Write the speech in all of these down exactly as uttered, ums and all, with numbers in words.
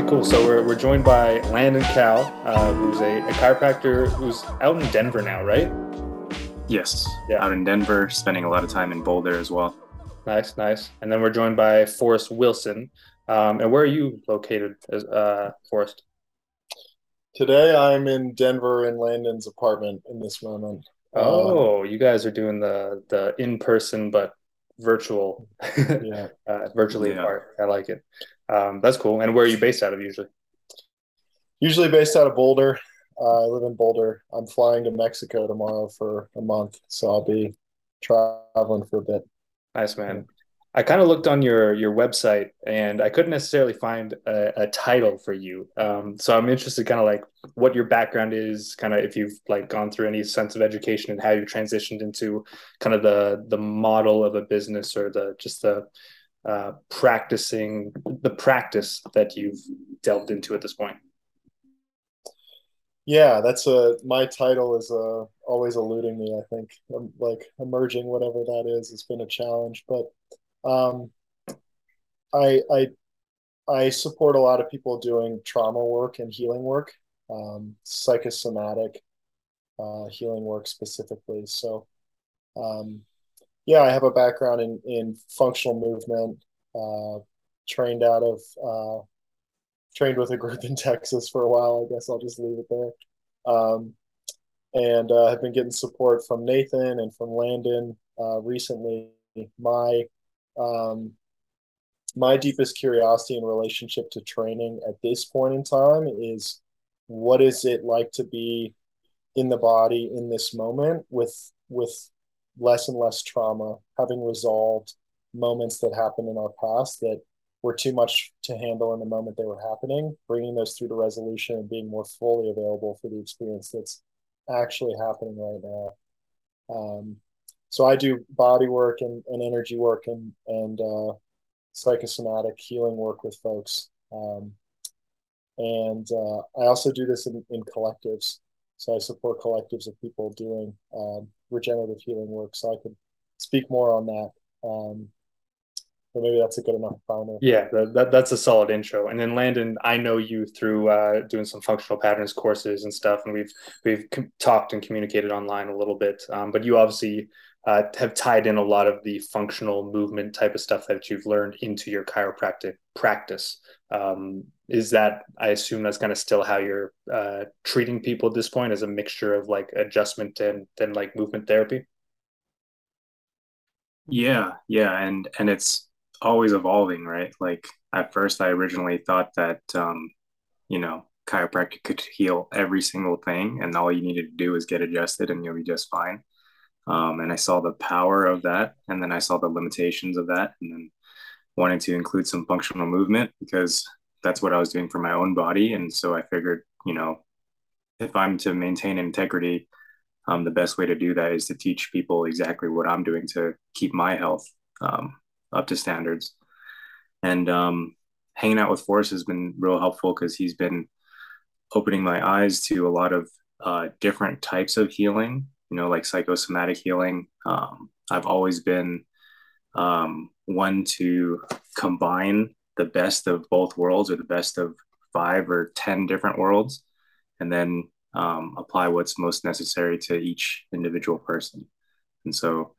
right, cool. So we're we're joined by Landon Khau, uh, who's a, a chiropractor who's out in Denver now, right? Yes, yeah. Out in Denver, spending a lot of time in Boulder as well. Nice, nice. And then we're joined by Forrest Wilson. Um, and where are you located, as, uh, Forrest? Today I'm in Denver in Landon's apartment in this moment. Oh, uh, you guys are doing the the in-person but virtual, yeah. uh, virtually yeah. Part. I like it. Um, that's cool. And where are you based out of usually? Usually based out of Boulder. Uh, I live in Boulder. I'm flying to Mexico tomorrow for a month, so I'll be traveling for a bit. Nice, man. I kind of looked on your your website, and I couldn't necessarily find a, a title for you. Um, so I'm interested, kind of like what your background is, kind of if you've like gone through any sense of education and how you transitioned into kind of the the model of a business or the just the uh, practicing the practice that you've delved into at this point. Yeah, that's a my title is uh, always eluding me. I think I'm, like emerging, whatever that is, has been a challenge, but. Um, I, I, I support a lot of people doing trauma work and healing work, um, psychosomatic, uh, healing work specifically. So, um, yeah, I have a background in, in functional movement, uh, trained out of, uh, trained with a group in Texas for a while. I guess I'll just leave it there. Um, and, uh, I've been getting support from Nathan and from Landon, uh, recently. My, Um, my deepest curiosity in relationship to training at this point in time is what is it like to be in the body in this moment with, with less and less trauma, having resolved moments that happened in our past that were too much to handle in the moment they were happening, bringing those through to resolution and being more fully available for the experience that's actually happening right now. Um, So I do body work and, and energy work and, and uh, psychosomatic healing work with folks. Um, and uh, I also do this in, in collectives. So I support collectives of people doing um, regenerative healing work. So I could speak more on that. Um, but maybe that's a good enough primer. Yeah, that, that's a solid intro. And then Landon, I know you through uh, doing some functional patterns courses and stuff. And we've, we've talked and communicated online a little bit. Um, but you obviously... Uh, have tied in a lot of the functional movement type of stuff that you've learned into your chiropractic practice. Um, is that, I assume that's kind of still how you're uh, treating people at this point, as a mixture of like adjustment and then like movement therapy? Yeah, yeah. And and it's always evolving, right? Like at first I originally thought that, um, you know, chiropractic could heal every single thing and all you needed to do is get adjusted and you'll be just fine. Um, and I saw the power of that. And then I saw the limitations of that and then wanted to include some functional movement because that's what I was doing for my own body. And so I figured, you know, if I'm to maintain integrity, um, the best way to do that is to teach people exactly what I'm doing to keep my health um, up to standards. And um, hanging out with Forrest has been real helpful because he's been opening my eyes to a lot of uh, different types of healing. You know, like psychosomatic healing. Um, I've always been um, one to combine the best of both worlds or the best of five or ten different worlds and then um, apply what's most necessary to each individual person. And so,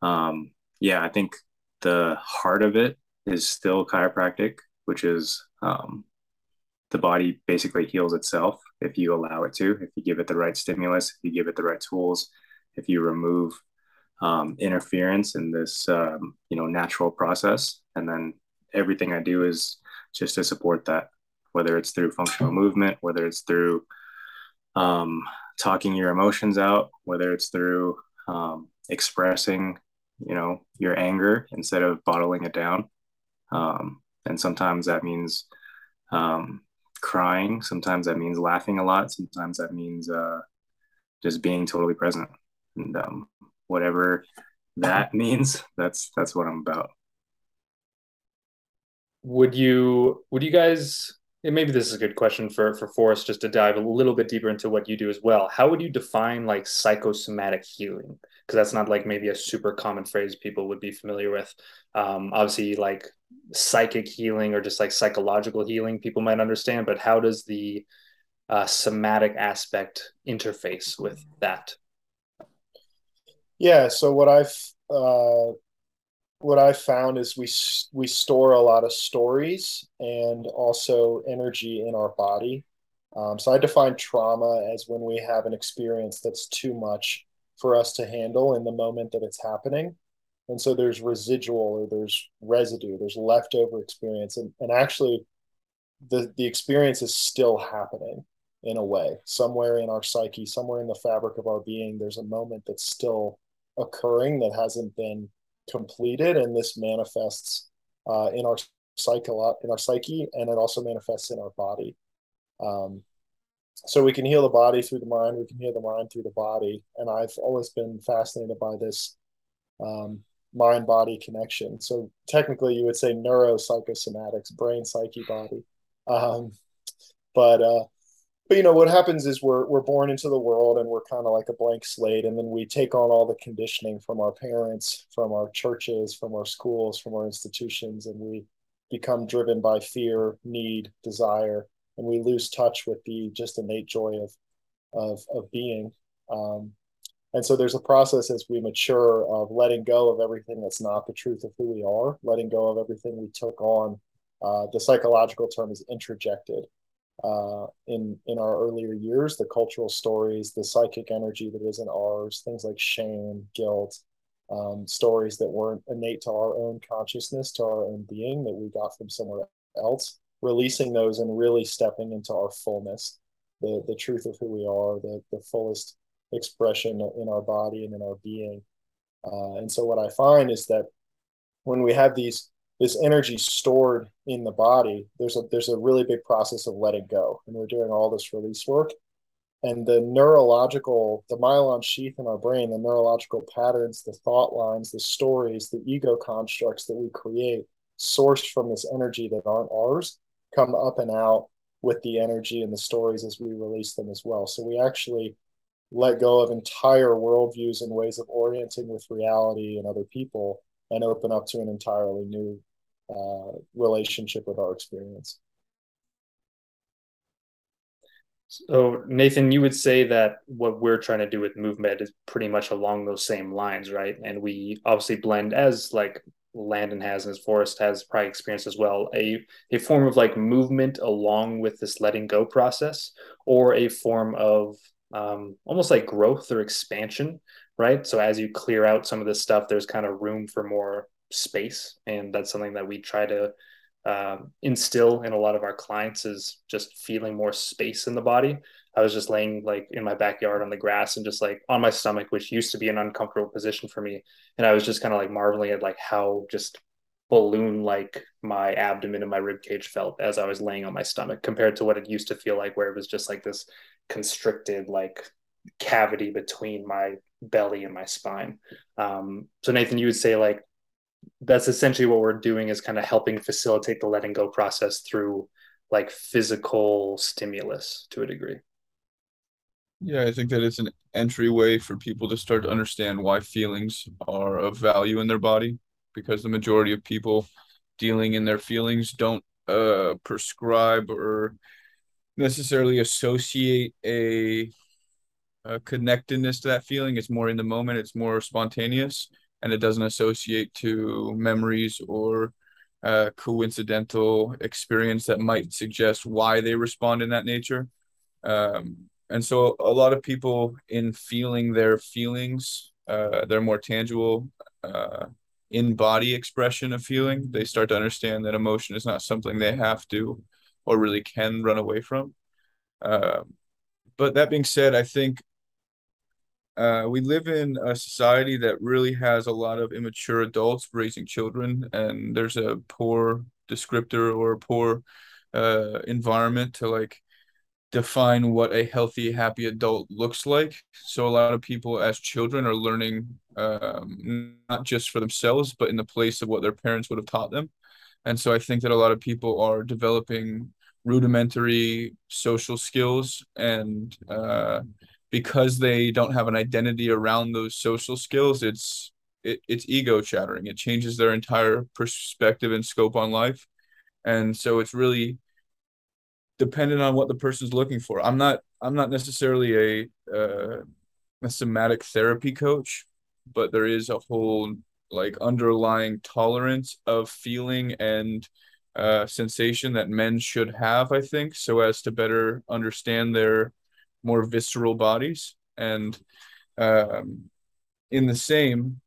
um, yeah, I think the heart of it is still chiropractic, which is um, the body basically heals itself. If you allow it to, if you give it the right stimulus, if you give it the right tools, if you remove um, interference in this, um, you know, natural process. And then everything I do is just to support that, whether it's through functional movement, whether it's through um, talking your emotions out, whether it's through um, expressing, you know, your anger instead of bottling it down. Um, and sometimes that means, um, crying. Sometimes that means laughing a lot. Sometimes that means uh, just being totally present. And um, whatever that means, that's that's what I'm about. Would you would you guys? And maybe this is a good question for for Forrest, just to dive a little bit deeper into what you do as well. How would you define like psychosomatic healing? because that's not like maybe a super common phrase people would be familiar with. Um, obviously, like psychic healing or just like psychological healing, people might understand, but how does the uh, somatic aspect interface with that? Yeah. So what I've uh, what I've found is we we store a lot of stories and also energy in our body. Um, so I define trauma as when we have an experience that's too much for us to handle in the moment that it's happening. And so there's residual or there's residue, there's leftover experience. And, and actually the, the experience is still happening in a way, somewhere in our psyche, somewhere in the fabric of our being, there's a moment that's still occurring that hasn't been completed. And this manifests uh, in our psycho- in our psyche, and it also manifests in our body. Um, so we can heal the body through the mind, we can heal the mind through the body. And I've always been fascinated by this um, mind-body connection. So technically you would say neuropsychosomatics, brain, psyche, body. Um, but, uh, but, you know, what happens is we're, we're born into the world and we're kind of like a blank slate. And then we take on all the conditioning from our parents, from our churches, from our schools, from our institutions, and we become driven by fear, need, desire. And we lose touch with the just innate joy of of, of being. Um, and so there's a process as we mature of letting go of everything that's not the truth of who we are, letting go of everything we took on. Uh, the psychological term is introjected uh, in, in our earlier years, the cultural stories, the psychic energy that isn't ours, things like shame, guilt, um, stories that weren't innate to our own consciousness, to our own being that we got from somewhere else. Releasing those and really stepping into our fullness, the, the truth of who we are, the, the fullest expression in our body and in our being. Uh, and so what I find is that when we have these this energy stored in the body, there's a there's a really big process of letting go. And we're doing all this release work. And the neurological, the myelin sheath in our brain, the neurological patterns, the thought lines, the stories, the ego constructs that we create, sourced from this energy that aren't ours, come up and out with the energy and the stories as we release them as well. So we actually let go of entire worldviews and ways of orienting with reality and other people and open up to an entirely new uh, relationship with our experience. So Nathan, you would say that what we're trying to do with MoveMed is pretty much along those same lines, right? And we obviously blend, as like Landon has and as Forrest has probably experienced as well, a a form of like movement along with this letting go process, or a form of um, almost like growth or expansion, right? So as you clear out some of this stuff, there's kind of room for more space. And that's something that we try to um, instill in a lot of our clients, is just feeling more space in the body. I was just laying like in my backyard on the grass and just like on my stomach, which used to be an uncomfortable position for me. And I was just kind of like marveling at like how just balloon like my abdomen and my rib cage felt as I was laying on my stomach compared to what it used to feel like, where it was just like this constricted like cavity between my belly and my spine. Um, so Nathan, you would say like that's essentially what we're doing, is kind of helping facilitate the letting go process through like physical stimulus to a degree. Yeah, I think that it's an entryway for people to start to understand why feelings are of value in their body, because the majority of people dealing in their feelings don't uh, prescribe or necessarily associate a, a connectedness to that feeling. It's more in the moment, it's more spontaneous, and it doesn't associate to memories or uh, coincidental experience that might suggest why they respond in that nature. Um, And so a lot of people, in feeling their feelings, uh, their more tangible uh, in-body expression of feeling, they start to understand that emotion is not something they have to or really can run away from. Uh, but that being said, I think uh, we live in a society that really has a lot of immature adults raising children, and there's a poor descriptor or a poor uh, environment to like define what a healthy, happy adult looks like. So a lot of people as children are learning um, not just for themselves, but in the place of what their parents would have taught them. And so I think that a lot of people are developing rudimentary social skills and uh, because they don't have an identity around those social skills, it's it, it's ego shattering. It changes their entire perspective and scope on life. And so it's really dependent on what the person's looking for. I'm not I'm not necessarily a uh, a somatic therapy coach, but there is a whole like underlying tolerance of feeling and uh, sensation that men should have, I think, so as to better understand their more visceral bodies. And um, in the same,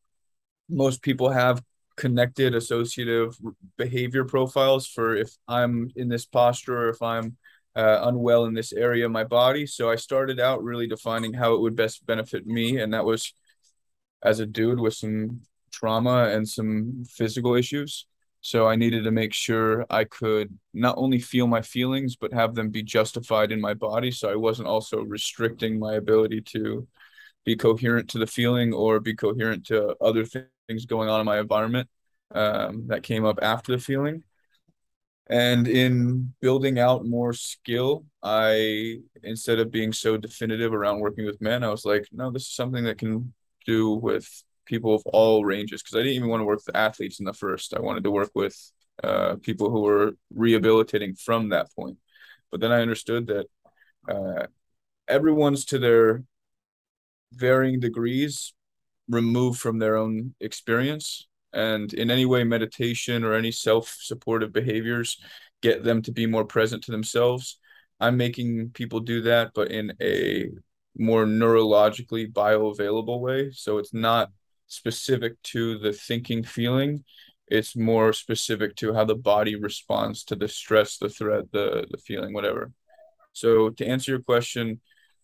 most people have connected associative behavior profiles for if I'm in this posture or if I'm uh, unwell in this area of my body. So I started out really defining how it would best benefit me. And that was as a dude with some trauma and some physical issues. So I needed to make sure I could not only feel my feelings, but have them be justified in my body. So I wasn't also restricting my ability to be coherent to the feeling or be coherent to other th- things going on in my environment um, that came up after the feeling. And in building out more skill, I, instead of being so definitive around working with men, I was like, no, this is something that can do with people of all ranges, because I didn't even want to work with athletes in the first. I wanted to work with uh, people who were rehabilitating from that point. But then I understood that uh, everyone's to their varying degrees removed from their own experience. And in any way, meditation or any self-supportive behaviors get them to be more present to themselves. I'm making people do that, but in a more neurologically bioavailable way. So it's not specific to the thinking feeling, it's more specific to how the body responds to the stress, the threat, the the feeling, whatever. So to answer your question,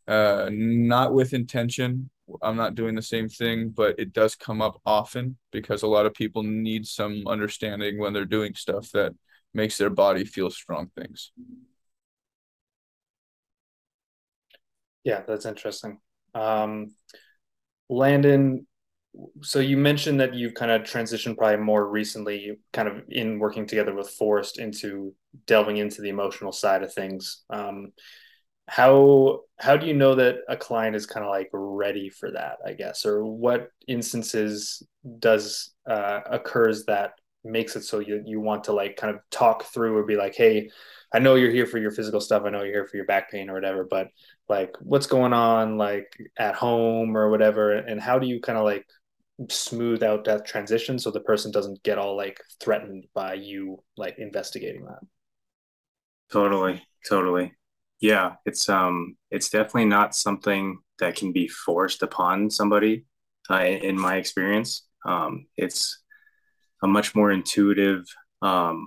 uh not with intention, I'm not doing the same thing, but it does come up often because a lot of people need some understanding when they're doing stuff that makes their body feel strong things. Yeah, that's interesting. um Landon, so you mentioned that you've kind of transitioned probably more recently, kind of in working together with Forrest, into delving into the emotional side of things. Um, how how do you know that a client is kind of like ready for that, I guess? Or what instances does uh, occurs that makes it so you, you want to like kind of talk through or be like, hey, I know you're here for your physical stuff. I know you're here for your back pain or whatever, but like what's going on like at home or whatever? And how do you kind of like smooth out that transition so the person doesn't get all like threatened by you like investigating that? Totally, totally. Yeah, it's um, it's definitely not something that can be forced upon somebody. Uh, in my experience, um, it's a much more intuitive um,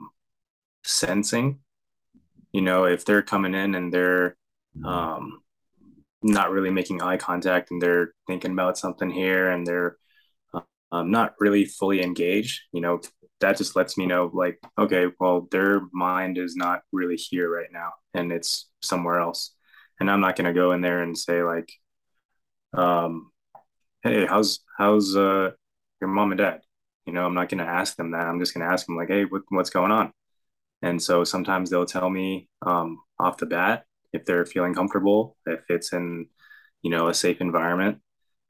sensing. You know, if they're coming in and they're um, not really making eye contact and they're thinking about something here and they're um, not really fully engaged, you know, that just lets me know like, okay, well, their mind is not really here right now and it's somewhere else. And I'm not going to go in there and say like, um, hey, how's, how's uh, your mom and dad? You know, I'm not going to ask them that. I'm just going to ask them like, hey, what, what's going on? And so sometimes they'll tell me um, off the bat if they're feeling comfortable, if it's in, you know, a safe environment.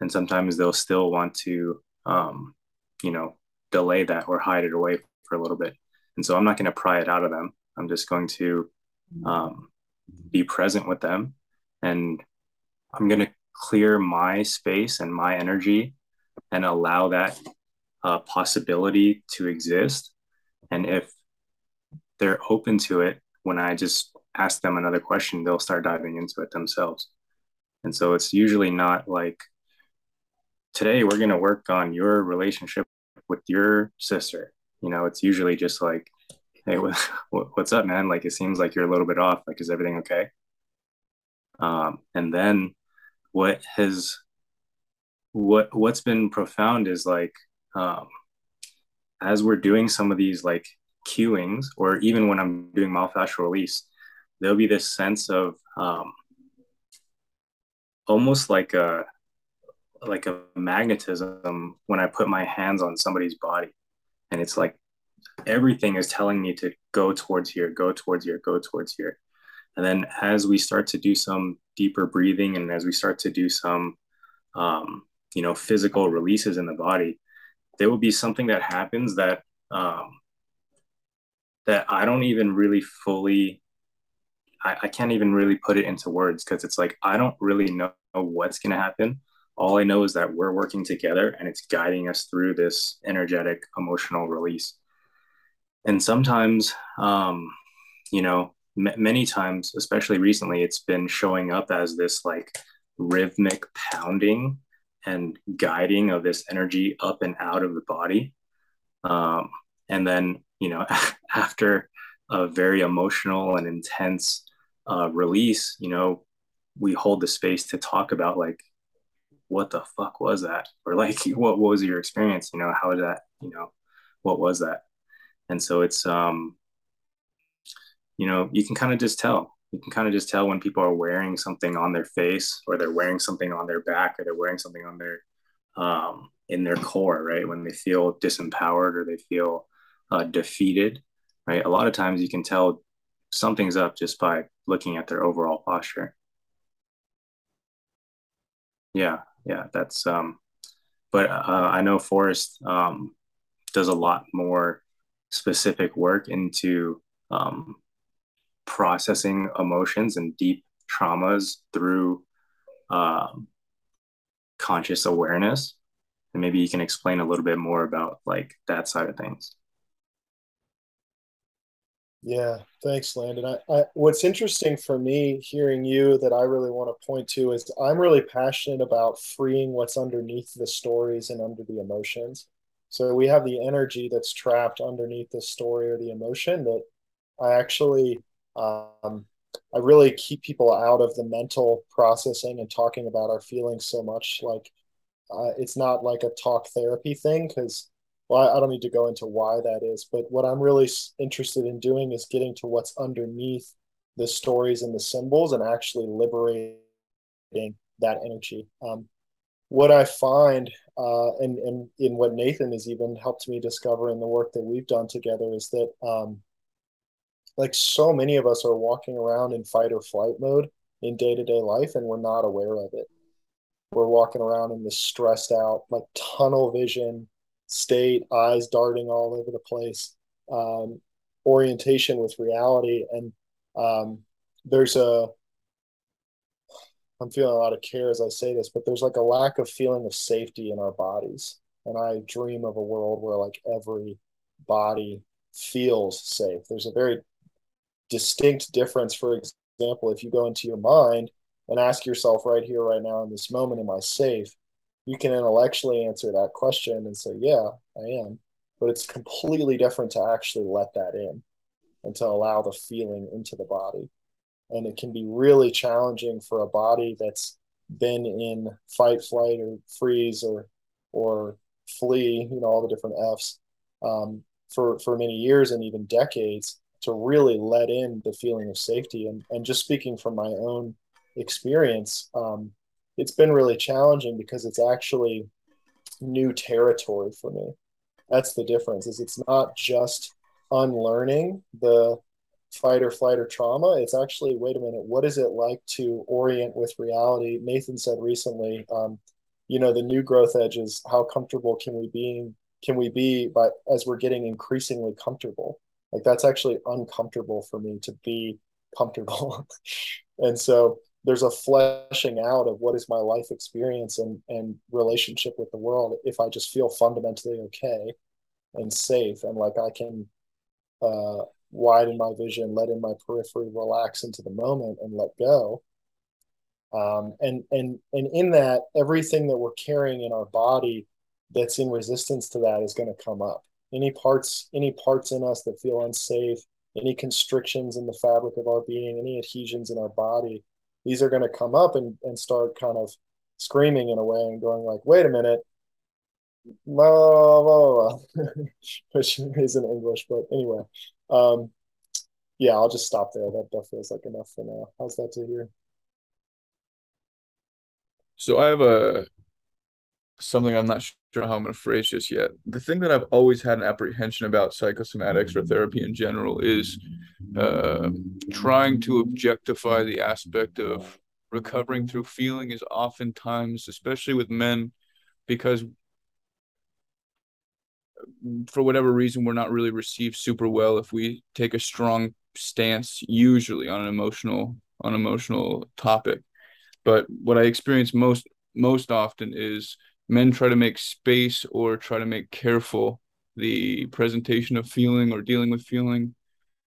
And sometimes they'll still want to, um, you know, delay that or hide it away for a little bit. And so I'm not going to pry it out of them. I'm just going to um, be present with them. And I'm going to clear my space and my energy and allow that uh, possibility to exist. And if they're open to it, when I just ask them another question, they'll start diving into it themselves. And so it's usually not like, today we're going to work on your relationship with your sister. You know, it's usually just like, hey, what, what's up, man? Like, it seems like you're a little bit off. Like, is everything okay? Um, and then what has, what, what's been profound is like, um, as we're doing some of these like cueings, or even when I'm doing myofascial release, there'll be this sense of um, almost like a like a magnetism when I put my hands on somebody's body. And it's like everything is telling me to go towards here, go towards here, go towards here. And then as we start to do some deeper breathing, and as we start to do some, um, you know, physical releases in the body, there will be something that happens that, um, that I don't even really fully, I, I can't even really put it into words, because it's like, I don't really know what's going to happen. All I know is that we're working together and it's guiding us through this energetic, emotional release. And sometimes, um, you know, m- many times, especially recently, it's been showing up as this like rhythmic pounding and guiding of this energy up and out of the body. Um, and then, you know, after a very emotional and intense uh, release, you know, we hold the space to talk about like, what the fuck was that? Or like, what, what was your experience? You know, how did that, you know, what was that? And so it's, um, you know, you can kind of just tell, you can kind of just tell when people are wearing something on their face, or they're wearing something on their back, or they're wearing something on their, um, in their core, right? When they feel disempowered or they feel uh, defeated, right? A lot of times you can tell something's up just by looking at their overall posture. Yeah. Yeah. That's, um, but, uh, I know Forrest, um, does a lot more specific work into, um, processing emotions and deep traumas through um, conscious awareness. And maybe you can explain a little bit more about like that side of things. Yeah, thanks, Landon. I, I, what's interesting for me hearing you that I really want to point to is I'm really passionate about freeing what's underneath the stories and under the emotions. So we have the energy that's trapped underneath the story or the emotion that I actually, um, I really keep people out of the mental processing and talking about our feelings so much. Like, uh, it's not like a talk therapy thing, because, well, I, I don't need to go into why that is, but what I'm really interested in doing is getting to what's underneath the stories and the symbols and actually liberating that energy. Um, what I find, uh, and, and in what Nathan has even helped me discover in the work that we've done together is that, um, like so many of us are walking around in fight or flight mode in day-to-day life, and we're not aware of it. We're walking around in this stressed out, like tunnel vision state, eyes darting all over the place, um, orientation with reality. And um, there's a, I'm feeling a lot of care as I say this, but there's like a lack of feeling of safety in our bodies. And I dream of a world where like every body feels safe. There's a very distinct difference. For example, if you go into your mind and ask yourself right here, right now, in this moment, am I safe? You can intellectually answer that question and say, yeah, I am. But it's completely different to actually let that in and to allow the feeling into the body. And it can be really challenging for a body that's been in fight, flight, or freeze, or or flee, you know, all the different F's, um, for, for many years and even decades, to really let in the feeling of safety. And, and just speaking from my own experience, um, it's been really challenging because it's actually new territory for me. That's the difference, is it's not just unlearning the fight or flight or trauma. It's actually, wait a minute, what is it like to orient with reality? Nathan said recently, um, you know, the new growth edge is how comfortable can we be, can we be by, as we're getting increasingly comfortable. Like, that's actually uncomfortable for me to be comfortable. And so there's a fleshing out of what is my life experience and, and relationship with the world if I just feel fundamentally okay and safe, and like I can uh, widen my vision, let in my periphery, relax into the moment and let go. Um, and, and, and in that, everything that we're carrying in our body that's in resistance to that is going to come up. Any parts, any parts in us that feel unsafe, any constrictions in the fabric of our being, any adhesions in our body, these are going to come up and, and start kind of screaming in a way and going like, wait a minute, blah, blah, blah, blah. Which isn't English, but anyway. Um, yeah, I'll just stop there. That, that feels like enough for now. How's that to hear? So I have a something I'm not sure how I'm going to phrase just yet. The thing that I've always had an apprehension about psychosomatics or therapy in general is uh, trying to objectify the aspect of recovering through feeling is oftentimes, especially with men, because for whatever reason, we're not really received super well if we take a strong stance, usually on an emotional on emotional topic. But what I experience most most often is men try to make space or try to make careful the presentation of feeling or dealing with feeling.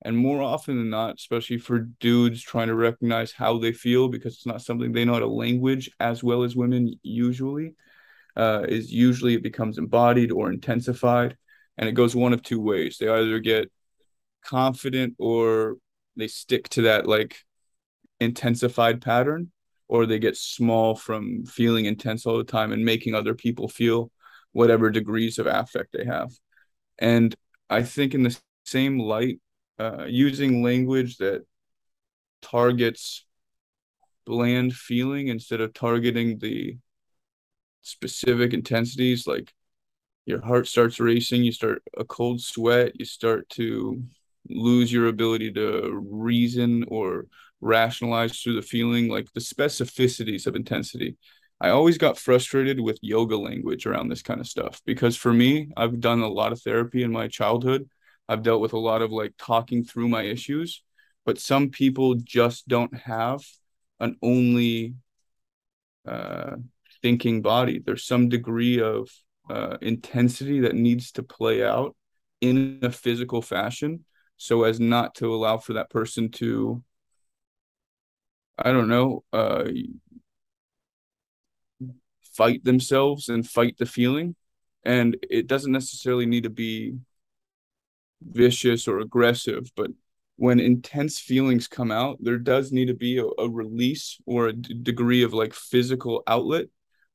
And more often than not, especially for dudes trying to recognize how they feel, because it's not something they know how to language as well as women usually, uh, is usually it becomes embodied or intensified. And it goes one of two ways. They either get confident or they stick to that like intensified pattern, or they get small from feeling intense all the time and making other people feel whatever degrees of affect they have. And I think in the same light, uh, using language that targets bland feeling instead of targeting the specific intensities, like your heart starts racing, you start a cold sweat, you start to lose your ability to reason or rationalize through the feeling, like the specificities of intensity. I always got frustrated with yoga language around this kind of stuff, because for me, I've done a lot of therapy in my childhood. I've dealt with a lot of like talking through my issues, but some people just don't have an only uh, thinking body. There's some degree of uh, intensity that needs to play out in a physical fashion so as not to allow for that person to, I don't know, uh, fight themselves and fight the feeling. And it doesn't necessarily need to be vicious or aggressive, but when intense feelings come out, there does need to be a, a release or a d- degree of like physical outlet.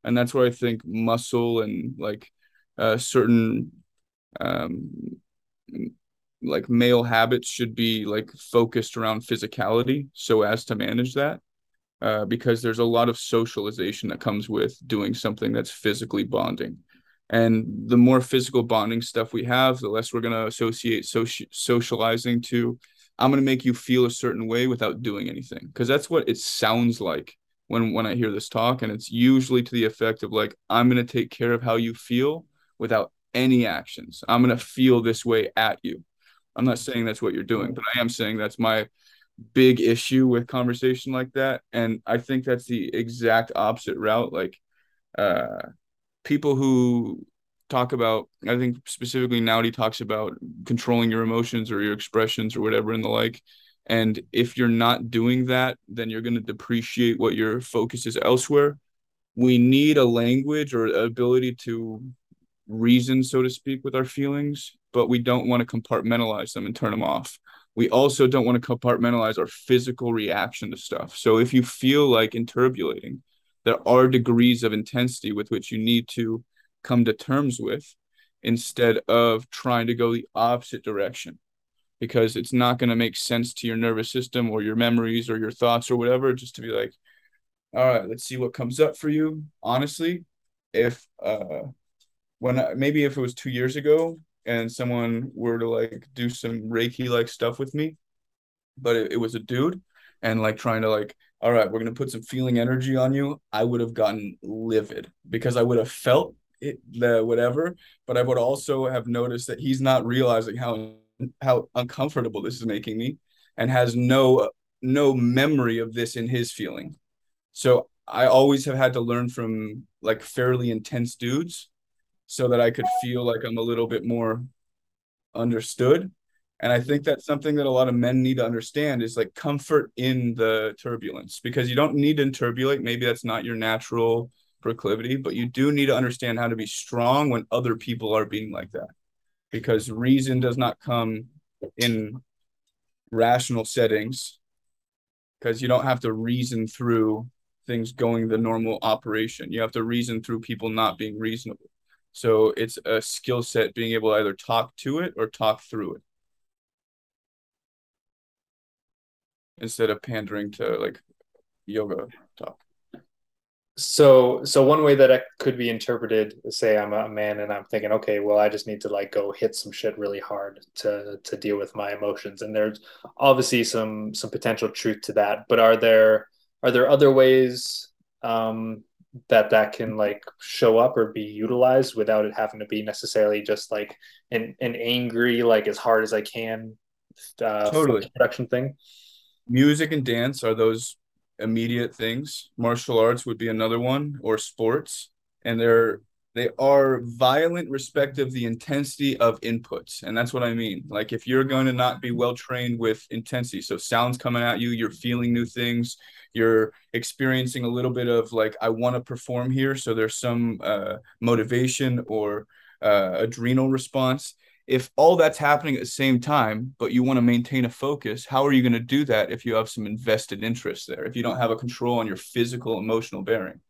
And that's where I think muscle and like uh, certain um, like male habits should be like focused around physicality so as to manage that. Uh, because there's a lot of socialization that comes with doing something that's physically bonding. And the more physical bonding stuff we have, the less we're going to associate soci- socializing to, I'm going to make you feel a certain way without doing anything. Because that's what it sounds like when, when I hear this talk. And it's usually to the effect of like, I'm going to take care of how you feel without any actions. I'm going to feel this way at you. I'm not saying that's what you're doing, but I am saying that's my big issue with conversation like that. And I think that's the exact opposite route. Like uh people who talk about, I think specifically Naudi talks about controlling your emotions or your expressions or whatever and the like. And if you're not doing that, then you're going to depreciate what your focus is elsewhere. We need a language or ability to reason, so to speak, with our feelings, but we don't want to compartmentalize them and turn them off. We also don't want to compartmentalize our physical reaction to stuff. So if you feel like interbulating, there are degrees of intensity with which you need to come to terms with instead of trying to go the opposite direction, because it's not going to make sense to your nervous system or your memories or your thoughts or whatever, just to be like, all right, let's see what comes up for you. Honestly, if uh, when I, maybe if it was two years ago, and someone were to like do some Reiki like stuff with me, but it, it was a dude and like trying to like, all right, we're going to put some feeling energy on you, I would have gotten livid because I would have felt it, the whatever, but I would also have noticed that he's not realizing how how uncomfortable this is making me and has no no memory of this in his feeling. So I always have had to learn from like fairly intense dudes so that I could feel like I'm a little bit more understood. And I think that's something that a lot of men need to understand is like comfort in the turbulence, because you don't need to interbulate. Maybe that's not your natural proclivity, but you do need to understand how to be strong when other people are being like that, because reason does not come in rational settings, because you don't have to reason through things going the normal operation. You have to reason through people not being reasonable. So it's a skill set being able to either talk to it or talk through it instead of pandering to like yoga talk. So, so one way that it could be interpreted, say I'm a man and I'm thinking, okay, well, I just need to like go hit some shit really hard to to deal with my emotions. And there's obviously some some potential truth to that, but are there Are there other ways um, that that can like show up or be utilized without it having to be necessarily just like an, an angry, like as hard as I can uh, totally production thing? Music and dance are those immediate things. Martial arts would be another one, or sports. And they're, they are violent respective of the intensity of inputs. And that's what I mean. Like if you're going to not be well trained with intensity, so sounds coming at you, you're feeling new things, you're experiencing a little bit of like, I want to perform here. So there's some uh, motivation or uh, adrenal response. If all that's happening at the same time, but you want to maintain a focus, how are you going to do that if you have some invested interest there, if you don't have a control on your physical, emotional bearing?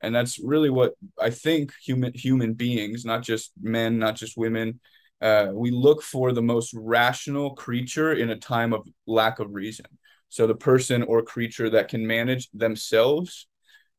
And that's really what I think human human beings, not just men, not just women, uh, we look for the most rational creature in a time of lack of reason. So the person or creature that can manage themselves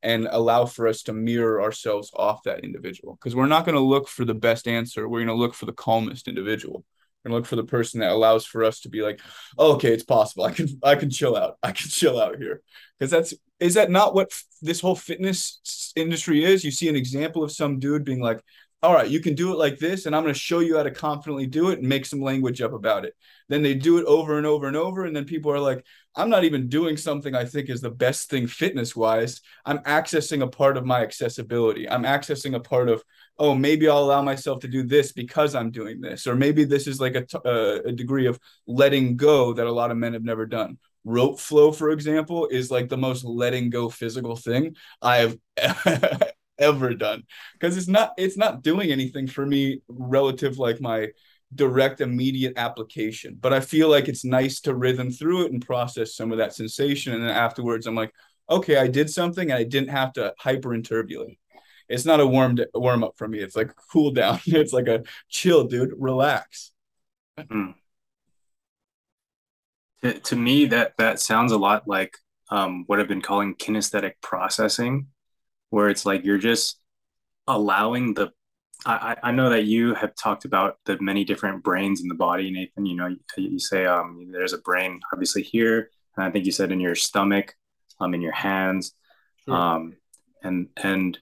and allow for us to mirror ourselves off that individual. Because we're not going to look for the best answer. We're going to look for the calmest individual. We're going to look for the person that allows for us to be like, oh, okay, it's possible. I can I can chill out. I can chill out here. Because that's, is that not what f- this whole fitness industry is? You see an example of some dude being like, all right, you can do it like this, and I'm going to show you how to confidently do it and make some language up about it. Then they do it over and over and over, and then people are like, I'm not even doing something I think is the best thing fitness-wise. I'm accessing a part of my accessibility. I'm accessing a part of, oh, maybe I'll allow myself to do this because I'm doing this, or maybe this is like a, t- uh, a degree of letting go that a lot of men have never done. Rope flow, for example, is like the most letting go physical thing I have ever done, because it's not it's not doing anything for me relative like my direct immediate application, but I feel like it's nice to rhythm through it and process some of that sensation, and then afterwards I'm like, okay, I did something and I didn't have to hyper-interbulate. It's not a warm to, warm up for me. It's like cool down. It's like a chill, dude, relax. Mm-hmm. to, to me that that sounds a lot like um what I've been calling kinesthetic processing, where it's like you're just allowing the, I, I know that you have talked about the many different brains in the body, Nathan. You know, you, you say um, there's a brain obviously here, and I think you said in your stomach, um, in your hands. Sure. Um, and and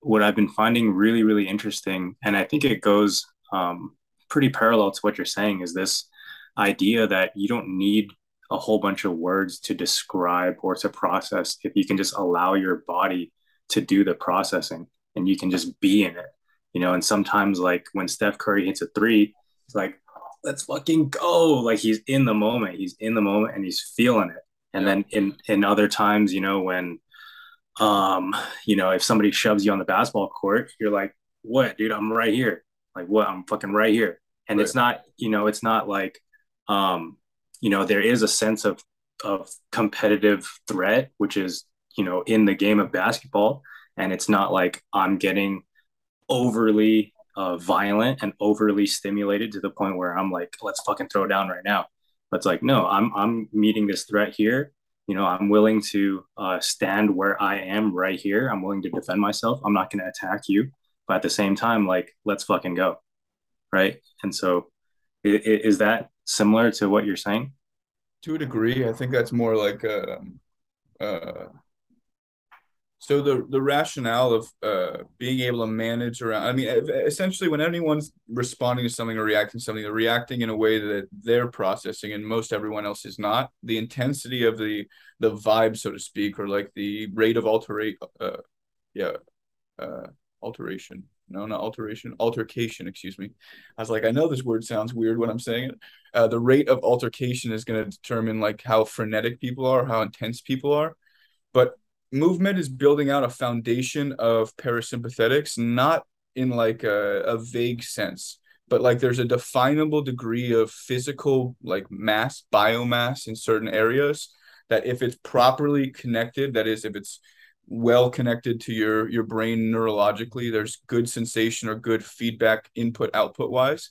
what I've been finding really, really interesting, and I think it goes um, pretty parallel to what you're saying, is this idea that you don't need a whole bunch of words to describe or to process if you can just allow your body to do the processing, and you can just be in it, you know. And sometimes, like when Steph Curry hits a three, it's like, let's fucking go. Like he's in the moment, he's in the moment and he's feeling it. And then in, in other times, you know, when, um, you know, if somebody shoves you on the basketball court, you're like, what, dude, I'm right here. Like what? I'm fucking right here. And right. It's not, you know, it's not like, um, you know, there is a sense of, of competitive threat, which is, you know, in the game of basketball. And it's not like I'm getting overly uh, violent and overly stimulated to the point where I'm like, let's fucking throw down right now. But it's like, no, I'm I'm meeting this threat here. You know, I'm willing to uh, stand where I am right here. I'm willing to defend myself. I'm not going to attack you. But at the same time, like, let's fucking go. Right. And so it, it, is that similar to what you're saying? To a degree. I think that's more like, uh, uh... So the, the rationale of uh, being able to manage around, I mean, essentially when anyone's responding to something or reacting to something, they're reacting in a way that they're processing and most everyone else is not. The intensity of the the vibe, so to speak, or like the rate of alteration, uh, yeah, uh, alteration, no, not alteration, altercation, excuse me. I was like, I know this word sounds weird when I'm saying it. Uh, the rate of altercation is going to determine like how frenetic people are, how intense people are. But movement is building out a foundation of parasympathetics, not in like a, a vague sense, but like there's a definable degree of physical like mass, biomass in certain areas that if it's properly connected, that is, if it's well connected to your, your brain neurologically, there's good sensation or good feedback input output wise,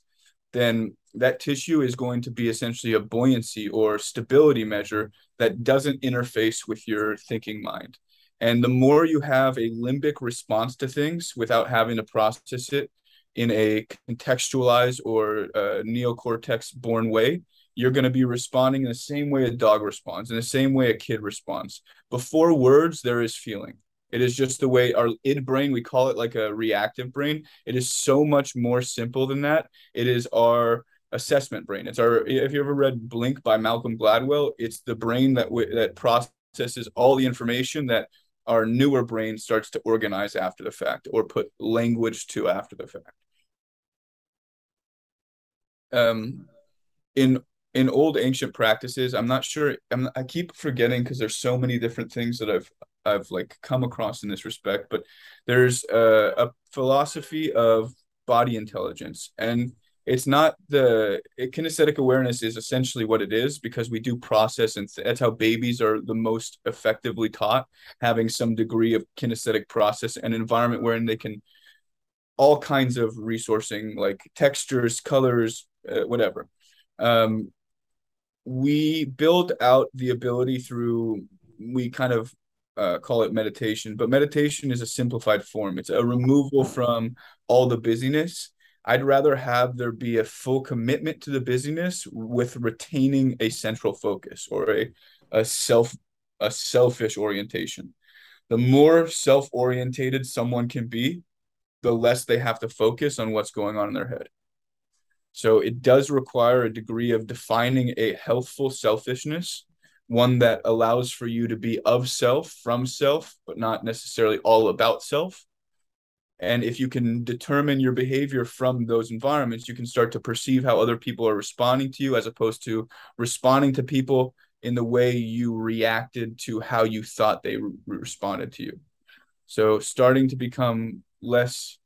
then that tissue is going to be essentially a buoyancy or stability measure that doesn't interface with your thinking mind. And the more you have a limbic response to things without having to process it in a contextualized or uh, neocortex born way, you're going to be responding in the same way a dog responds, in the same way a kid responds. Before words, there is feeling. It is just the way our id brain, we call it like a reactive brain. It is so much more simple than that. It is our assessment brain. It's our, if you ever read Blink by Malcolm Gladwell, it's the brain that w- that processes all the information that our newer brain starts to organize after the fact, or put language to after the fact. Um, in in old ancient practices, I'm not sure. I'm, I keep forgetting because there's so many different things that I've I've like come across in this respect. But there's a, a philosophy of body intelligence, and it's not the it, kinesthetic awareness is essentially what it is, because we do process, and th- that's how babies are the most effectively taught, having some degree of kinesthetic process, an environment wherein they can all kinds of resourcing, like textures, colors, uh, whatever. Um, we build out the ability through, we kind of uh, call it meditation, but meditation is a simplified form. It's a removal from all the busyness. I'd rather have there be a full commitment to the busyness with retaining a central focus, or a, a self, a selfish orientation. The more self-orientated someone can be, the less they have to focus on what's going on in their head. So it does require a degree of defining a healthful selfishness, one that allows for you to be of self, from self, but not necessarily all about self. And if you can determine your behavior from those environments, you can start to perceive how other people are responding to you, as opposed to responding to people in the way you reacted to how you thought they re- responded to you. So starting to become less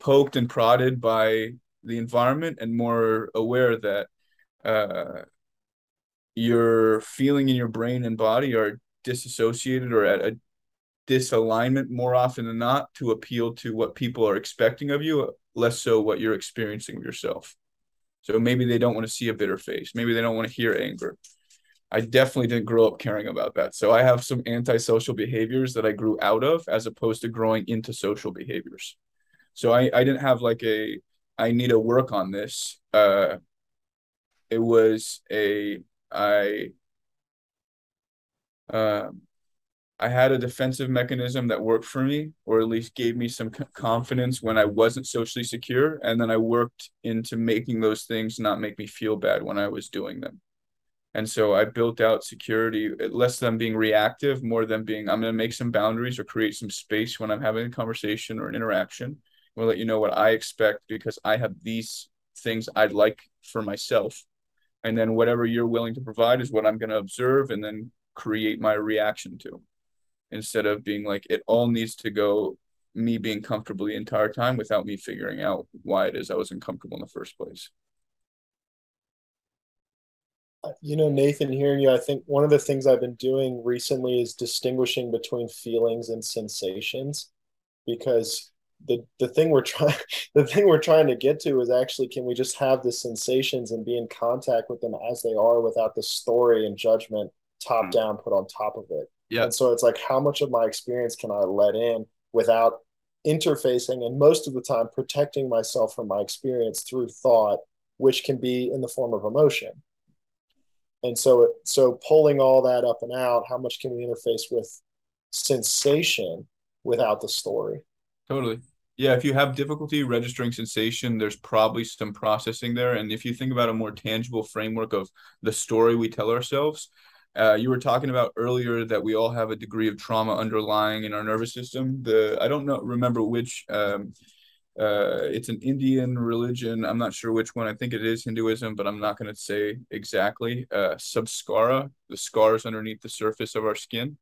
poked and prodded by the environment, and more aware that uh, your feeling in your brain and body are disassociated, or at a disalignment more often than not, to appeal to what people are expecting of you, less so what you're experiencing of yourself. So maybe they don't want to see a bitter face. Maybe they don't want to hear anger. I definitely didn't grow up caring about that. So I have some antisocial behaviors that I grew out of, as opposed to growing into social behaviors. So I, I didn't have like a, I need to work on this. Uh, it was a, I, um, I had a defensive mechanism that worked for me, or at least gave me some confidence when I wasn't socially secure. And then I worked into making those things not make me feel bad when I was doing them. And so I built out security, less than being reactive, more than being, I'm going to make some boundaries or create some space when I'm having a conversation or an interaction. We'll let you know what I expect, because I have these things I'd like for myself. And then whatever you're willing to provide is what I'm going to observe and then create my reaction to. Instead of being like, it all needs to go me being comfortable the entire time without me figuring out why it is I was uncomfortable in the first place. You know, Nathan, hearing you, I think one of the things I've been doing recently is distinguishing between feelings and sensations, because the the thing we're trying the thing we're trying to get to is actually, can we just have the sensations and be in contact with them as they are, without the story and judgment top down put on top of it? Yeah. And so it's like, how much of my experience can I let in without interfacing, and most of the time protecting myself from my experience through thought, which can be in the form of emotion. And so, it, so pulling all that up and out, how much can we interface with sensation without the story? Totally. Yeah. If you have difficulty registering sensation, there's probably some processing there. And if you think about a more tangible framework of the story we tell ourselves, Uh, you were talking about earlier that we all have a degree of trauma underlying in our nervous system. The I don't know, remember which, um, uh, it's an Indian religion. I'm not sure which one. I think it is Hinduism, but I'm not going to say exactly. Uh, samskara, the scars underneath the surface of our skin.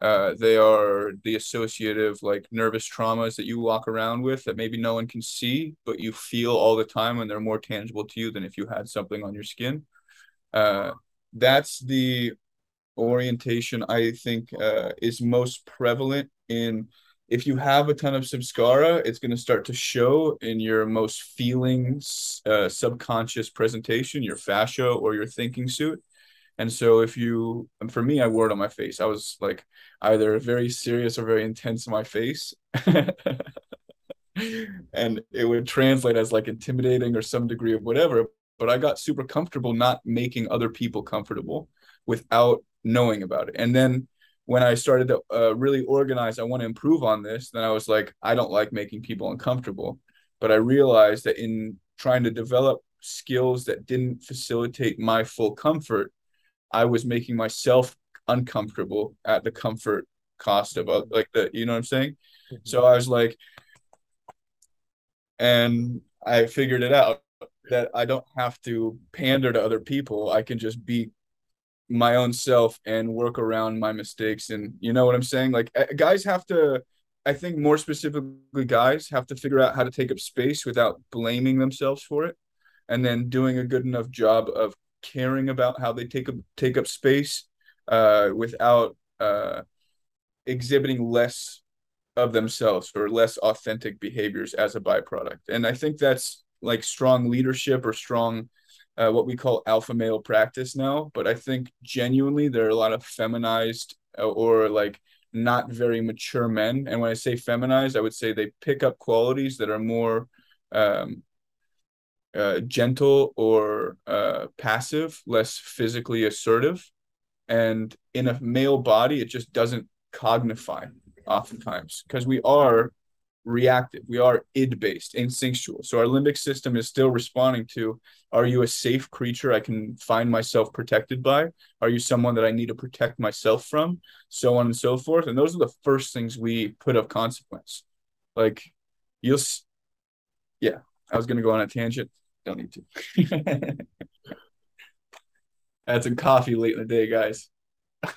Uh, they are the associative, like, nervous traumas that you walk around with that maybe no one can see, but you feel all the time, and they're more tangible to you than if you had something on your skin. Uh, that's the orientation I think uh, is most prevalent in, if you have a ton of samskara, it's going to start to show in your most feelings, uh, subconscious presentation, your fascia or your thinking suit. And so if you, and for me, I wore it on my face. I was like either very serious or very intense in my face. And it would translate as like intimidating or some degree of whatever, but I got super comfortable not making other people comfortable without knowing about it. And then when I started to uh, really organize, I want to improve on this, then I was like, I don't like making people uncomfortable. But I realized that in trying to develop skills that didn't facilitate my full comfort, I was making myself uncomfortable at the comfort cost of like the, you know what I'm saying? Mm-hmm. So I was like, and I figured it out that I don't have to pander to other people. I can just be my own self and work around my mistakes. And you know what I'm saying? Like guys have to, I think more specifically guys have to figure out how to take up space without blaming themselves for it. And then doing a good enough job of caring about how they take up, take up space uh, without uh, exhibiting less of themselves or less authentic behaviors as a byproduct. And I think that's like strong leadership or strong uh, what we call alpha male practice now. But I think genuinely there are a lot of feminized or like not very mature men. And when I say feminized, I would say they pick up qualities that are more um, uh, gentle or uh, passive, less physically assertive. And in a male body, it just doesn't cognify oftentimes because we are reactive. We are id-based, instinctual. So our limbic system is still responding to, are you a safe creature I can find myself protected by? Are you someone that I need to protect myself from? So on and so forth. And those are the first things we put of consequence. Like you'll, s- yeah, I was going to go on a tangent. Don't need to. I had some coffee late in the day, guys. I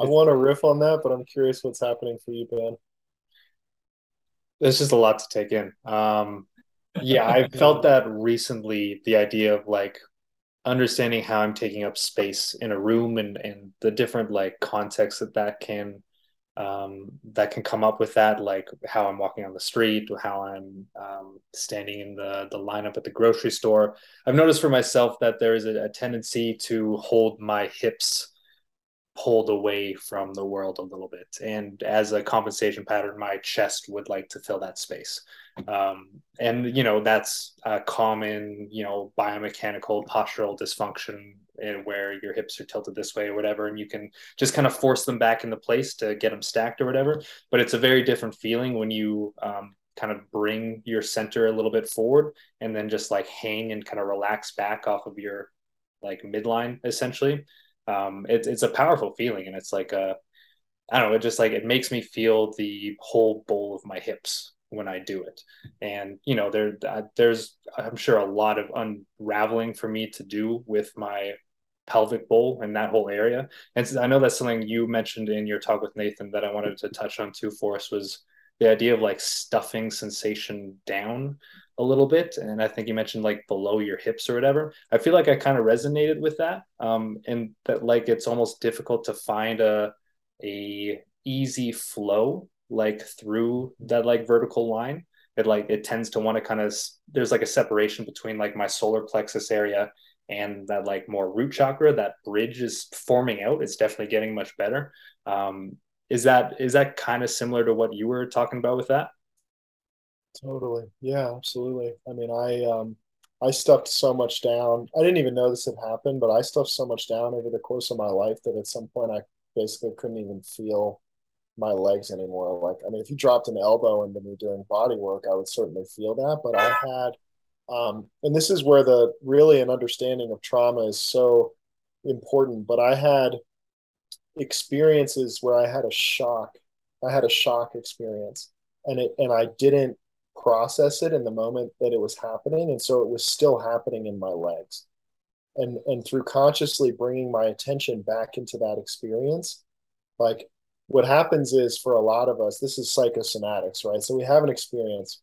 want to riff on that, but I'm curious what's happening for you, Ben. There's just a lot to take in. Um, yeah, I felt that recently, the idea of like understanding how I'm taking up space in a room and, and the different like contexts that that can um, that can come up with that, like how I'm walking on the street or how I'm um, standing in the, the lineup at the grocery store. I've noticed for myself that there is a, a tendency to hold my hips pulled away from the world a little bit, and as a compensation pattern my chest would like to fill that space, um and you know that's a common you know biomechanical postural dysfunction and where your hips are tilted this way or whatever, and you can just kind of force them back into place to get them stacked or whatever. But it's a very different feeling when you um kind of bring your center a little bit forward and then just like hang and kind of relax back off of your like midline essentially. Um, it's it's a powerful feeling, and it's like a, I don't know, it just like it makes me feel the whole bowl of my hips when I do it. And you know there uh, there's I'm sure a lot of unraveling for me to do with my pelvic bowl and that whole area. And I know that's something you mentioned in your talk with Nathan that I wanted to touch on too, Forrest, was the idea of like stuffing sensation down a little bit. And I think you mentioned like below your hips or whatever. I feel like I kind of resonated with that. Um, and that like, it's almost difficult to find a, a easy flow, like through that like vertical line. It like, it tends to want to kind of, there's like a separation between like my solar plexus area and that like more root chakra. That bridge is forming out. It's definitely getting much better. Um, Is that is that kind of similar to what you were talking about with that? Totally. Yeah, absolutely. I mean, I um, I stuffed so much down. I didn't even know this had happened, but I stuffed so much down over the course of my life that at some point I basically couldn't even feel my legs anymore. Like, I mean, if you dropped an elbow into me doing body work, I would certainly feel that. But I had, um, and this is where the really an understanding of trauma is so important. But I had experiences where I had a shock. I had a shock experience, and it and I didn't process it in the moment that it was happening, and so it was still happening in my legs. And and through consciously bringing my attention back into that experience, like what happens is for a lot of us, this is psychosomatics, right? So we have an experience.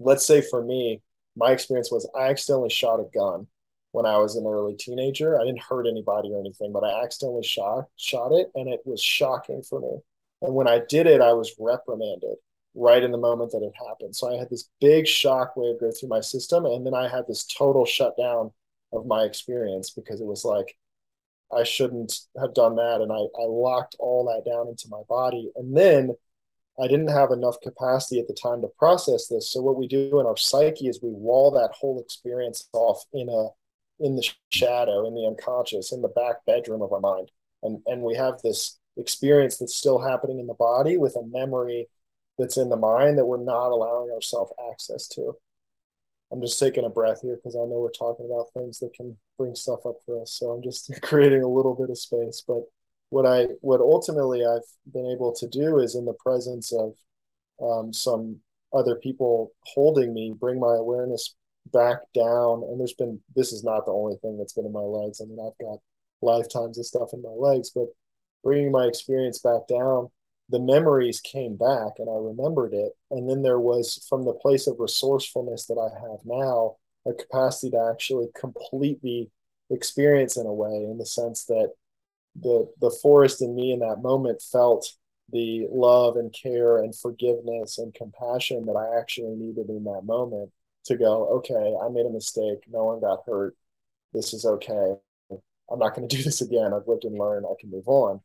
Let's say for me, my experience was I accidentally shot a gun when I was an early teenager. I didn't hurt anybody or anything, but I accidentally shot shot it, and it was shocking for me. And when I did it, I was reprimanded right in the moment that it happened. So I had this big shock wave go through my system, and then I had this total shutdown of my experience because it was like, I shouldn't have done that, and I, I locked all that down into my body. And then I didn't have enough capacity at the time to process this. So what we do in our psyche is we wall that whole experience off in a in the shadow, in the unconscious, in the back bedroom of our mind. And, and we have this experience that's still happening in the body with a memory that's in the mind that we're not allowing ourselves access to. I'm just taking a breath here because I know we're talking about things that can bring stuff up for us. So I'm just creating a little bit of space. But what I, what ultimately I've been able to do is, in the presence of um, some other people holding me, bring my awareness back down. And there's been, this is not the only thing that's been in my legs. I mean, I've got lifetimes of stuff in my legs, but bringing my experience back down, the memories came back and I remembered it. And then there was, from the place of resourcefulness that I have now, a capacity to actually complete the experience in a way, in the sense that the the Forrest in me in that moment felt the love and care and forgiveness and compassion that I actually needed in that moment to go, okay, I made a mistake. No one got hurt. This is okay. I'm not going to do this again. I've lived and learned. I can move on.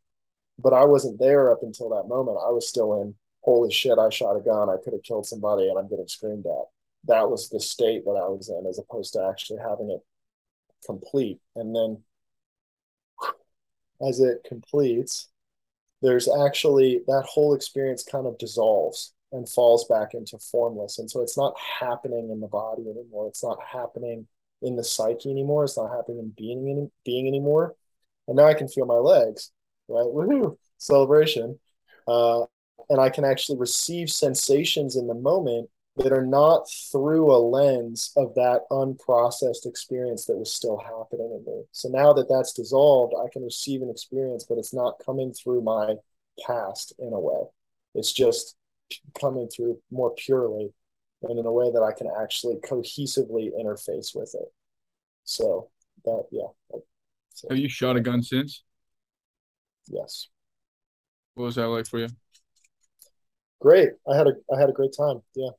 But I wasn't there up until that moment. I was still in, holy shit, I shot a gun. I could have killed somebody and I'm getting screamed at. That was the state that I was in, as opposed to actually having it complete. And then as it completes, there's actually that whole experience kind of dissolves and falls back into formless. And so it's not happening in the body anymore. It's not happening in the psyche anymore. It's not happening in being, in, being anymore. And now I can feel my legs, right? Woohoo! Celebration. Uh, and I can actually receive sensations in the moment that are not through a lens of that unprocessed experience that was still happening in me. So now that that's dissolved, I can receive an experience, but it's not coming through my past in a way. It's just coming through more purely and in a way that I can actually cohesively interface with it. So that, yeah. So. Have you shot a gun since? Yes. What was that like for you? Great. I had a I had a great time. Yeah.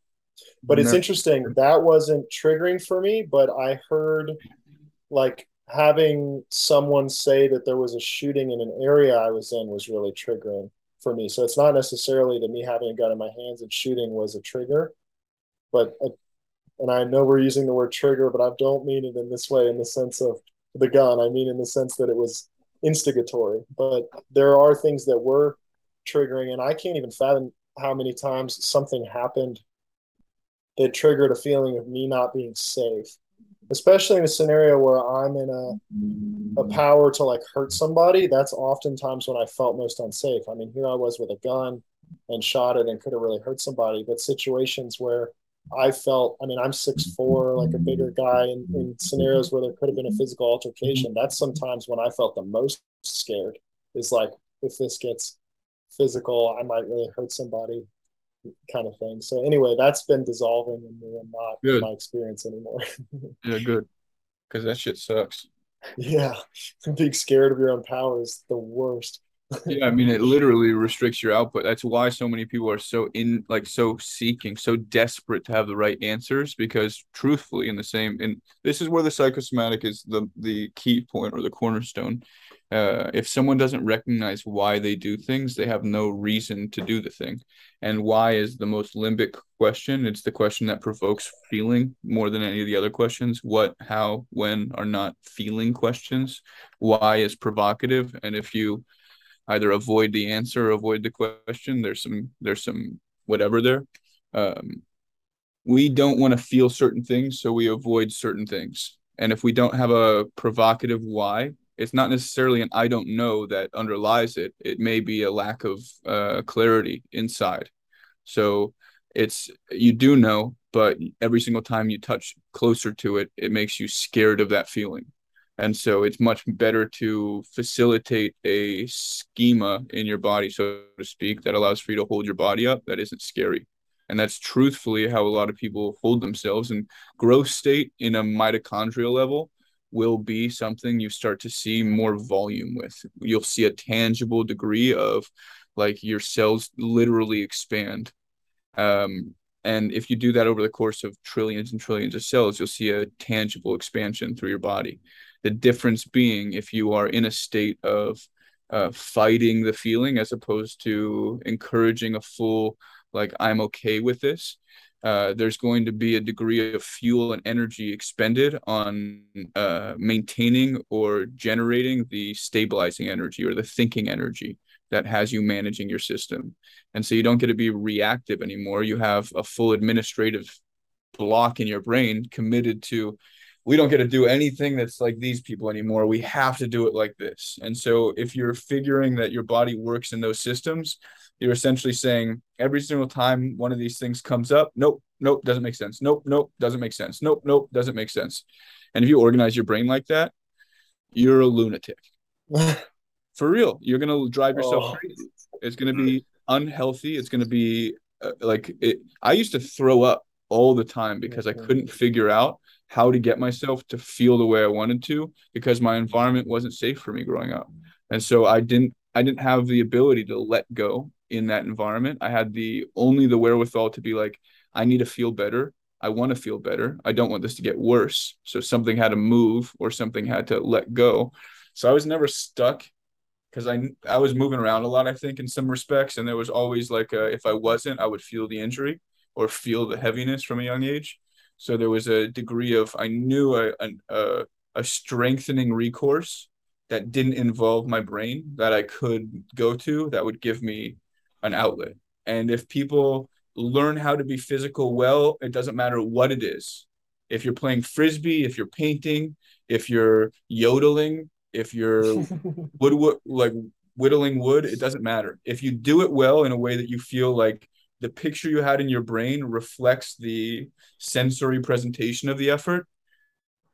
But it's interesting, that wasn't triggering for me, but I heard, like, having someone say that there was a shooting in an area I was in was really triggering for me. So it's not necessarily that me having a gun in my hands and shooting was a trigger, but, a, and I know we're using the word trigger, but I don't mean it in this way, in the sense of the gun. I mean in the sense that it was instigatory, but there are things that were triggering, and I can't even fathom how many times something happened that triggered a feeling of me not being safe, especially in a scenario where I'm in a, a power to, like, hurt somebody. That's oftentimes when I felt most unsafe. I mean, here I was with a gun and shot it and could have really hurt somebody, but situations where I felt, I mean, I'm six foot four, like a bigger guy, in, in scenarios where there could have been a physical altercation. That's sometimes when I felt the most scared, is like, if this gets physical, I might really hurt somebody, kind of thing. So anyway, that's been dissolving in me and not good. My experience anymore. Yeah, good. Because that shit sucks. Yeah. Being scared of your own power is the worst. Yeah, I mean, it literally restricts your output. That's why so many people are so in, like, so seeking, so desperate to have the right answers, because truthfully, in the same, and this is where the psychosomatic is the, the key point or the cornerstone. Uh, if someone doesn't recognize why they do things, they have no reason to do the thing. And why is the most limbic question. It's the question that provokes feeling more than any of the other questions. What, how, when are not feeling questions. Why is provocative. And if you either avoid the answer or avoid the question, there's some there's some whatever there. Um, we don't want to feel certain things, so we avoid certain things. And if we don't have a provocative why, it's not necessarily an I don't know that underlies it. It may be a lack of uh, clarity inside. So it's, you do know, but every single time you touch closer to it, it makes you scared of that feeling. And so it's much better to facilitate a schema in your body, so to speak, that allows for you to hold your body up that isn't scary. And that's truthfully how a lot of people hold themselves. And growth state in a mitochondrial level will be something you start to see more volume with. You'll see a tangible degree of, like, your cells literally expand. Um, and if you do that over the course of trillions and trillions of cells, you'll see a tangible expansion through your body. The difference being, if you are in a state of uh, fighting the feeling as opposed to encouraging a full, like, I'm okay with this. Uh, there's going to be a degree of fuel and energy expended on uh, maintaining or generating the stabilizing energy or the thinking energy that has you managing your system. And so you don't get to be reactive anymore. You have a full administrative block in your brain committed to, we don't get to do anything that's like these people anymore. We have to do it like this. And so if you're figuring that your body works in those systems, you're essentially saying every single time one of these things comes up, nope, nope, doesn't make sense. Nope, nope, doesn't make sense. Nope, nope, doesn't make sense. And if you organize your brain like that, you're a lunatic. For real. You're going to drive yourself oh. crazy. It's going to be unhealthy. It's going to be uh, like it. I used to throw up all the time because I couldn't figure out how to get myself to feel the way I wanted to, because my environment wasn't safe for me growing up. And so I didn't, I didn't have the ability to let go in that environment. I had the only the wherewithal to be like, I need to feel better. I want to feel better. I don't want this to get worse. So something had to move or something had to let go. So I was never stuck, because I, I was moving around a lot, I think, in some respects. And there was always like, a, if I wasn't, I would feel the injury or feel the heaviness from a young age. So there was a degree of, I knew a, a, a strengthening recourse that didn't involve my brain that I could go to that would give me an outlet. And if people learn how to be physical well, it doesn't matter what it is. If you're playing Frisbee, if you're painting, if you're yodeling, if you're wood, wood, like whittling wood, it doesn't matter. If you do it well in a way that you feel like the picture you had in your brain reflects the sensory presentation of the effort,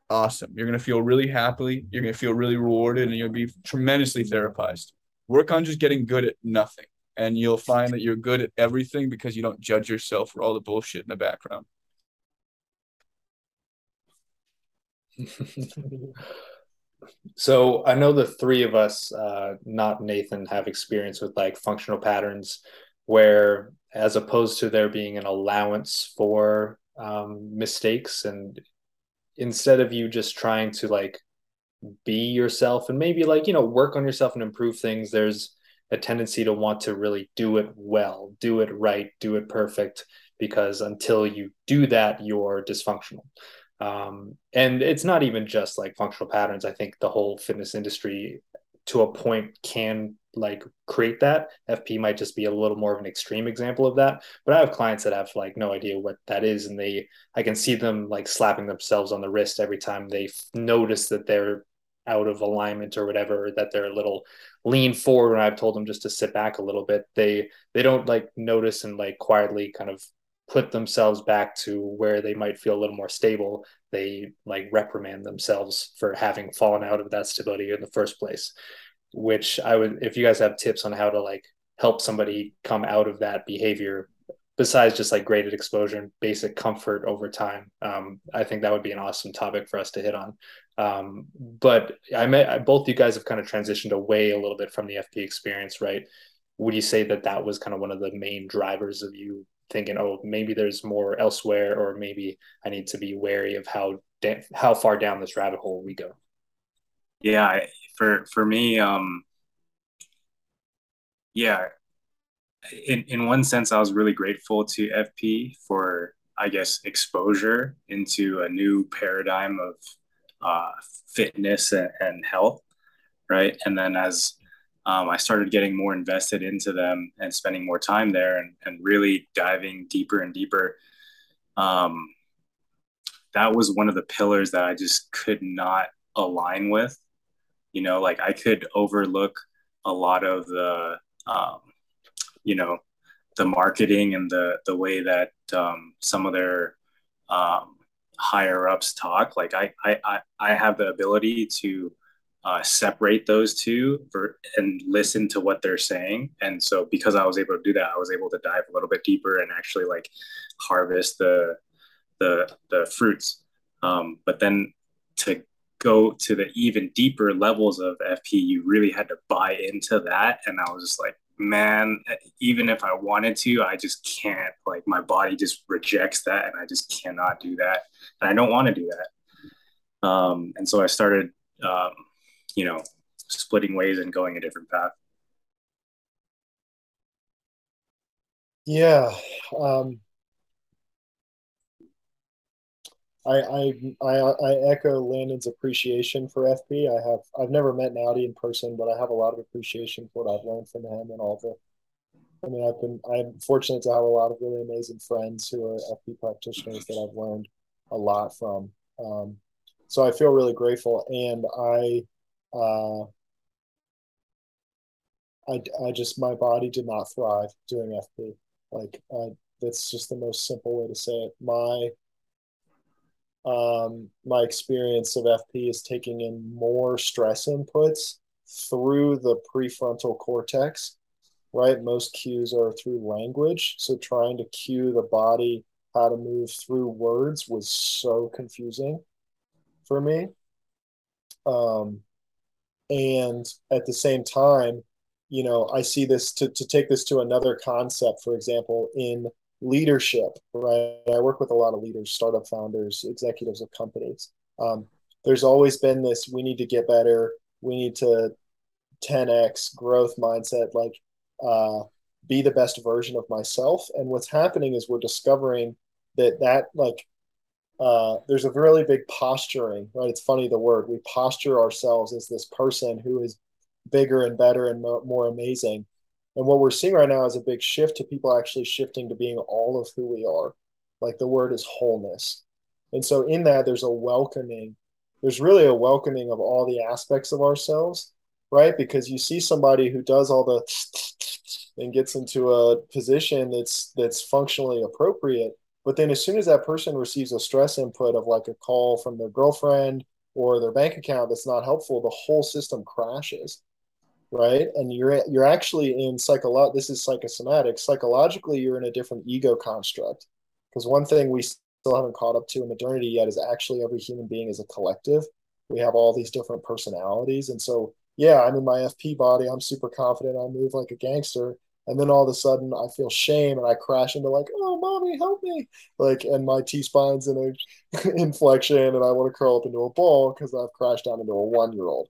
awesome. You're going to feel really happy. You're going to feel really rewarded, and you'll be tremendously therapized. Work on just getting good at nothing, and you'll find that you're good at everything because you don't judge yourself for all the bullshit in the background. So I know the three of us, uh, not Nathan, have experience with like functional patterns where, as opposed to there being an allowance for um, mistakes, and instead of you just trying to like be yourself and maybe like, you know, work on yourself and improve things, there's a tendency to want to really do it well, do it right, do it perfect, because until you do that, you're dysfunctional. Um, and it's not even just like functional patterns. I think the whole fitness industry to a point can like create that. F P might just be a little more of an extreme example of that, but I have clients that have like no idea what that is. And they, I can see them like slapping themselves on the wrist every time they f- notice that they're out of alignment or whatever, that they're a little lean forward. And I've told them just to sit back a little bit. They, they don't like notice and like quietly kind of put themselves back to where they might feel a little more stable. They like reprimand themselves for having fallen out of that stability in the first place, which I would, if you guys have tips on how to like help somebody come out of that behavior, besides just like graded exposure and basic comfort over time, um, I think that would be an awesome topic for us to hit on. Um, but I met, both you guys have kind of transitioned away a little bit from the F P experience, right? Would you say that that was kind of one of the main drivers of you thinking, oh, maybe there's more elsewhere, or maybe I need to be wary of how da- how far down this rabbit hole we go? Yeah, I, for for me, um, yeah, in, in one sense, I was really grateful to F P for, I guess, exposure into a new paradigm of uh, fitness and, and health, right? And then as Um, I started getting more invested into them and spending more time there and, and really diving deeper and deeper. Um, that was one of the pillars that I just could not align with. You know, like I could overlook a lot of the, um, you know, the marketing and the the way that um, some of their um, higher ups talk. Like I, I, I have the ability to Uh, separate those two for, and listen to what they're saying. And so because I was able to do that, I was able to dive a little bit deeper and actually like harvest the the the fruits. Um, but then to go to the even deeper levels of F P, you really had to buy into that. And I was just like, man, even if I wanted to, I just can't. Like my body just rejects that, and I just cannot do that. And I don't want to do that. Um, and so I started... Um, you know, splitting ways and going a different path. Yeah. Um, I, I, I, I echo Landon's appreciation for F P. I have, I've never met Naudi in person, but I have a lot of appreciation for what I've learned from him and all the, I mean, I've been, I'm fortunate to have a lot of really amazing friends who are F P practitioners that I've learned a lot from. Um, so I feel really grateful. And I, uh, I, I just, my body did not thrive doing F P. Like, uh, that's just the most simple way to say it. My, um, my experience of F P is taking in more stress inputs through the prefrontal cortex, right? Most cues are through language. So trying to cue the body how to move through words was so confusing for me. Um, and at the same time, you know, I see this to, to take this to another concept, for example, in leadership, right? I work with a lot of leaders, startup founders, executives of companies. Um, there's always been this, we need to get better. We need to ten X growth mindset, like uh, be the best version of myself. And what's happening is we're discovering that that like, uh, there's a really big posturing, right? It's funny, the word, we posture ourselves as this person who is bigger and better and mo- more amazing. And what we're seeing right now is a big shift to people actually shifting to being all of who we are. Like the word is wholeness. And so in that, there's a welcoming, there's really a welcoming of all the aspects of ourselves, right? Because you see somebody who does all the and gets into a position that's that's functionally appropriate. But then as soon as that person receives a stress input of like a call from their girlfriend or their bank account that's not helpful, the whole system crashes. Right. And you're you're actually in psycholo- this is psychosomatic. Psychologically, you're in a different ego construct. Because one thing we still haven't caught up to in modernity yet is actually every human being is a collective. We have all these different personalities. And so, yeah, I'm in my F P body. I'm super confident. I move like a gangster. And then all of a sudden I feel shame and I crash into like, oh, mommy, help me. Like, and my T-spine's in an inflection and I want to curl up into a ball because I've crashed down into a one-year-old.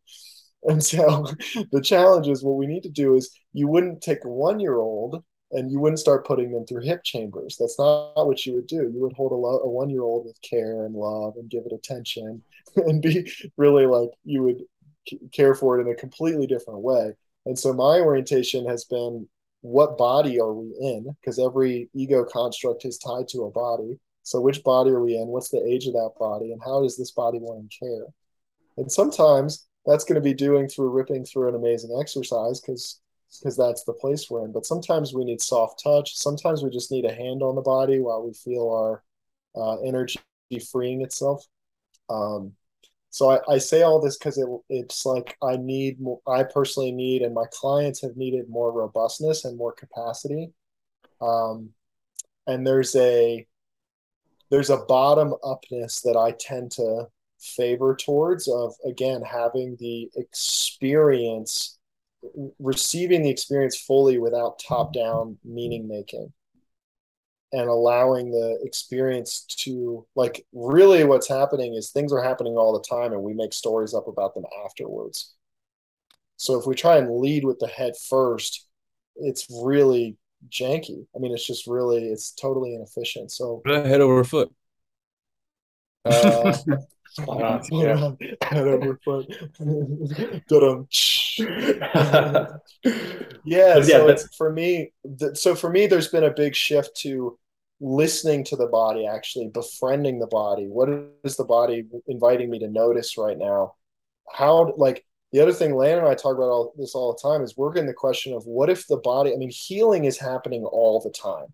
And so the challenge is what we need to do is you wouldn't take a one-year-old and you wouldn't start putting them through hip chambers. That's not what you would do. You would hold a, lo- a one-year-old with care and love and give it attention and be really like you would c- care for it in a completely different way. And so my orientation has been, what body are we in? Because every ego construct is tied to a body. So which body are we in? What's the age of that body? And how does this body want to care? And sometimes that's going to be doing through ripping through an amazing exercise because because that's the place we're in. But sometimes we need soft touch. Sometimes we just need a hand on the body while we feel our uh, energy freeing itself. Um, so I, I say all this because it, it's like I need, more, I personally need, and my clients have needed more robustness and more capacity. Um, and there's a there's a bottom upness that I tend to favor towards of, again, having the experience, receiving the experience fully without top-down meaning making and allowing the experience to, like, really what's happening is things are happening all the time and we make stories up about them afterwards. So if we try and lead with the head first, it's really janky. I mean, it's just really, it's totally inefficient. So head over foot. Uh, Uh, yeah. yeah, so yeah for me th- so for me there's been a big shift to listening to the body, actually befriending the body. What is the body inviting me to notice right now? How, like, the other thing Landon and I talk about all this all the time is we're getting the question of what if the body, I mean, healing is happening all the time,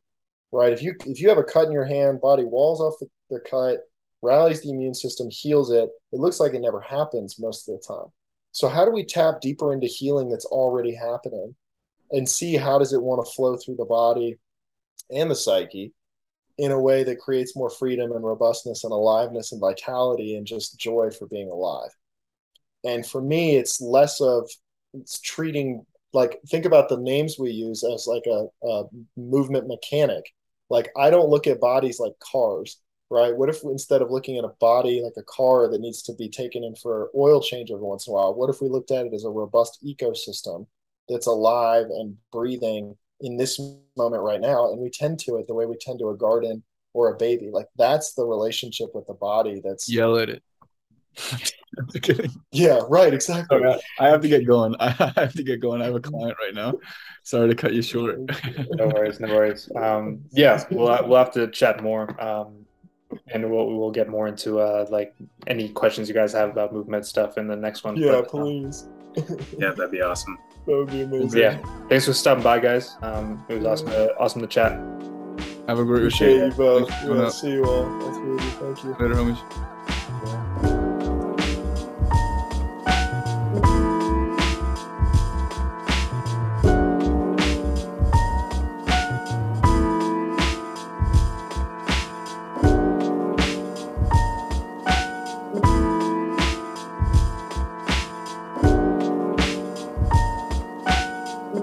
right? If you if you have a cut in your hand, body walls off the, the cut, rallies the immune system, heals it. It looks like it never happens most of the time. So how do we tap deeper into healing that's already happening and see how does it want to flow through the body and the psyche in a way that creates more freedom and robustness and aliveness and vitality and just joy for being alive? And for me, it's less of it's treating, like, think about the names we use as like a, a movement mechanic. Like, I don't look at bodies like cars. right? What if we, instead of looking at a body like a car that needs to be taken in for oil change every once in a while, what if we looked at it as a robust ecosystem that's alive and breathing in this moment right now, and we tend to it the way we tend to a garden or a baby? Like, that's the relationship with the body. That's yell at it. I'm kidding. Yeah, right, exactly. Okay, I have to get going. I have to get going. I have a client right now. Sorry to cut you short. No worries, no worries. Um, yeah, we'll we'll have to chat more, um, and we'll we'll get more into uh, like any questions you guys have about movement stuff in the next one. Yeah, but, please. Um, yeah, that'd be awesome. That would be amazing. Yeah, thanks for stopping by, guys. Um, it was awesome, uh, awesome to chat. Have a great weekend. Appreciate you both. Yeah, see you all. That's really good. Thank you. Later, homies.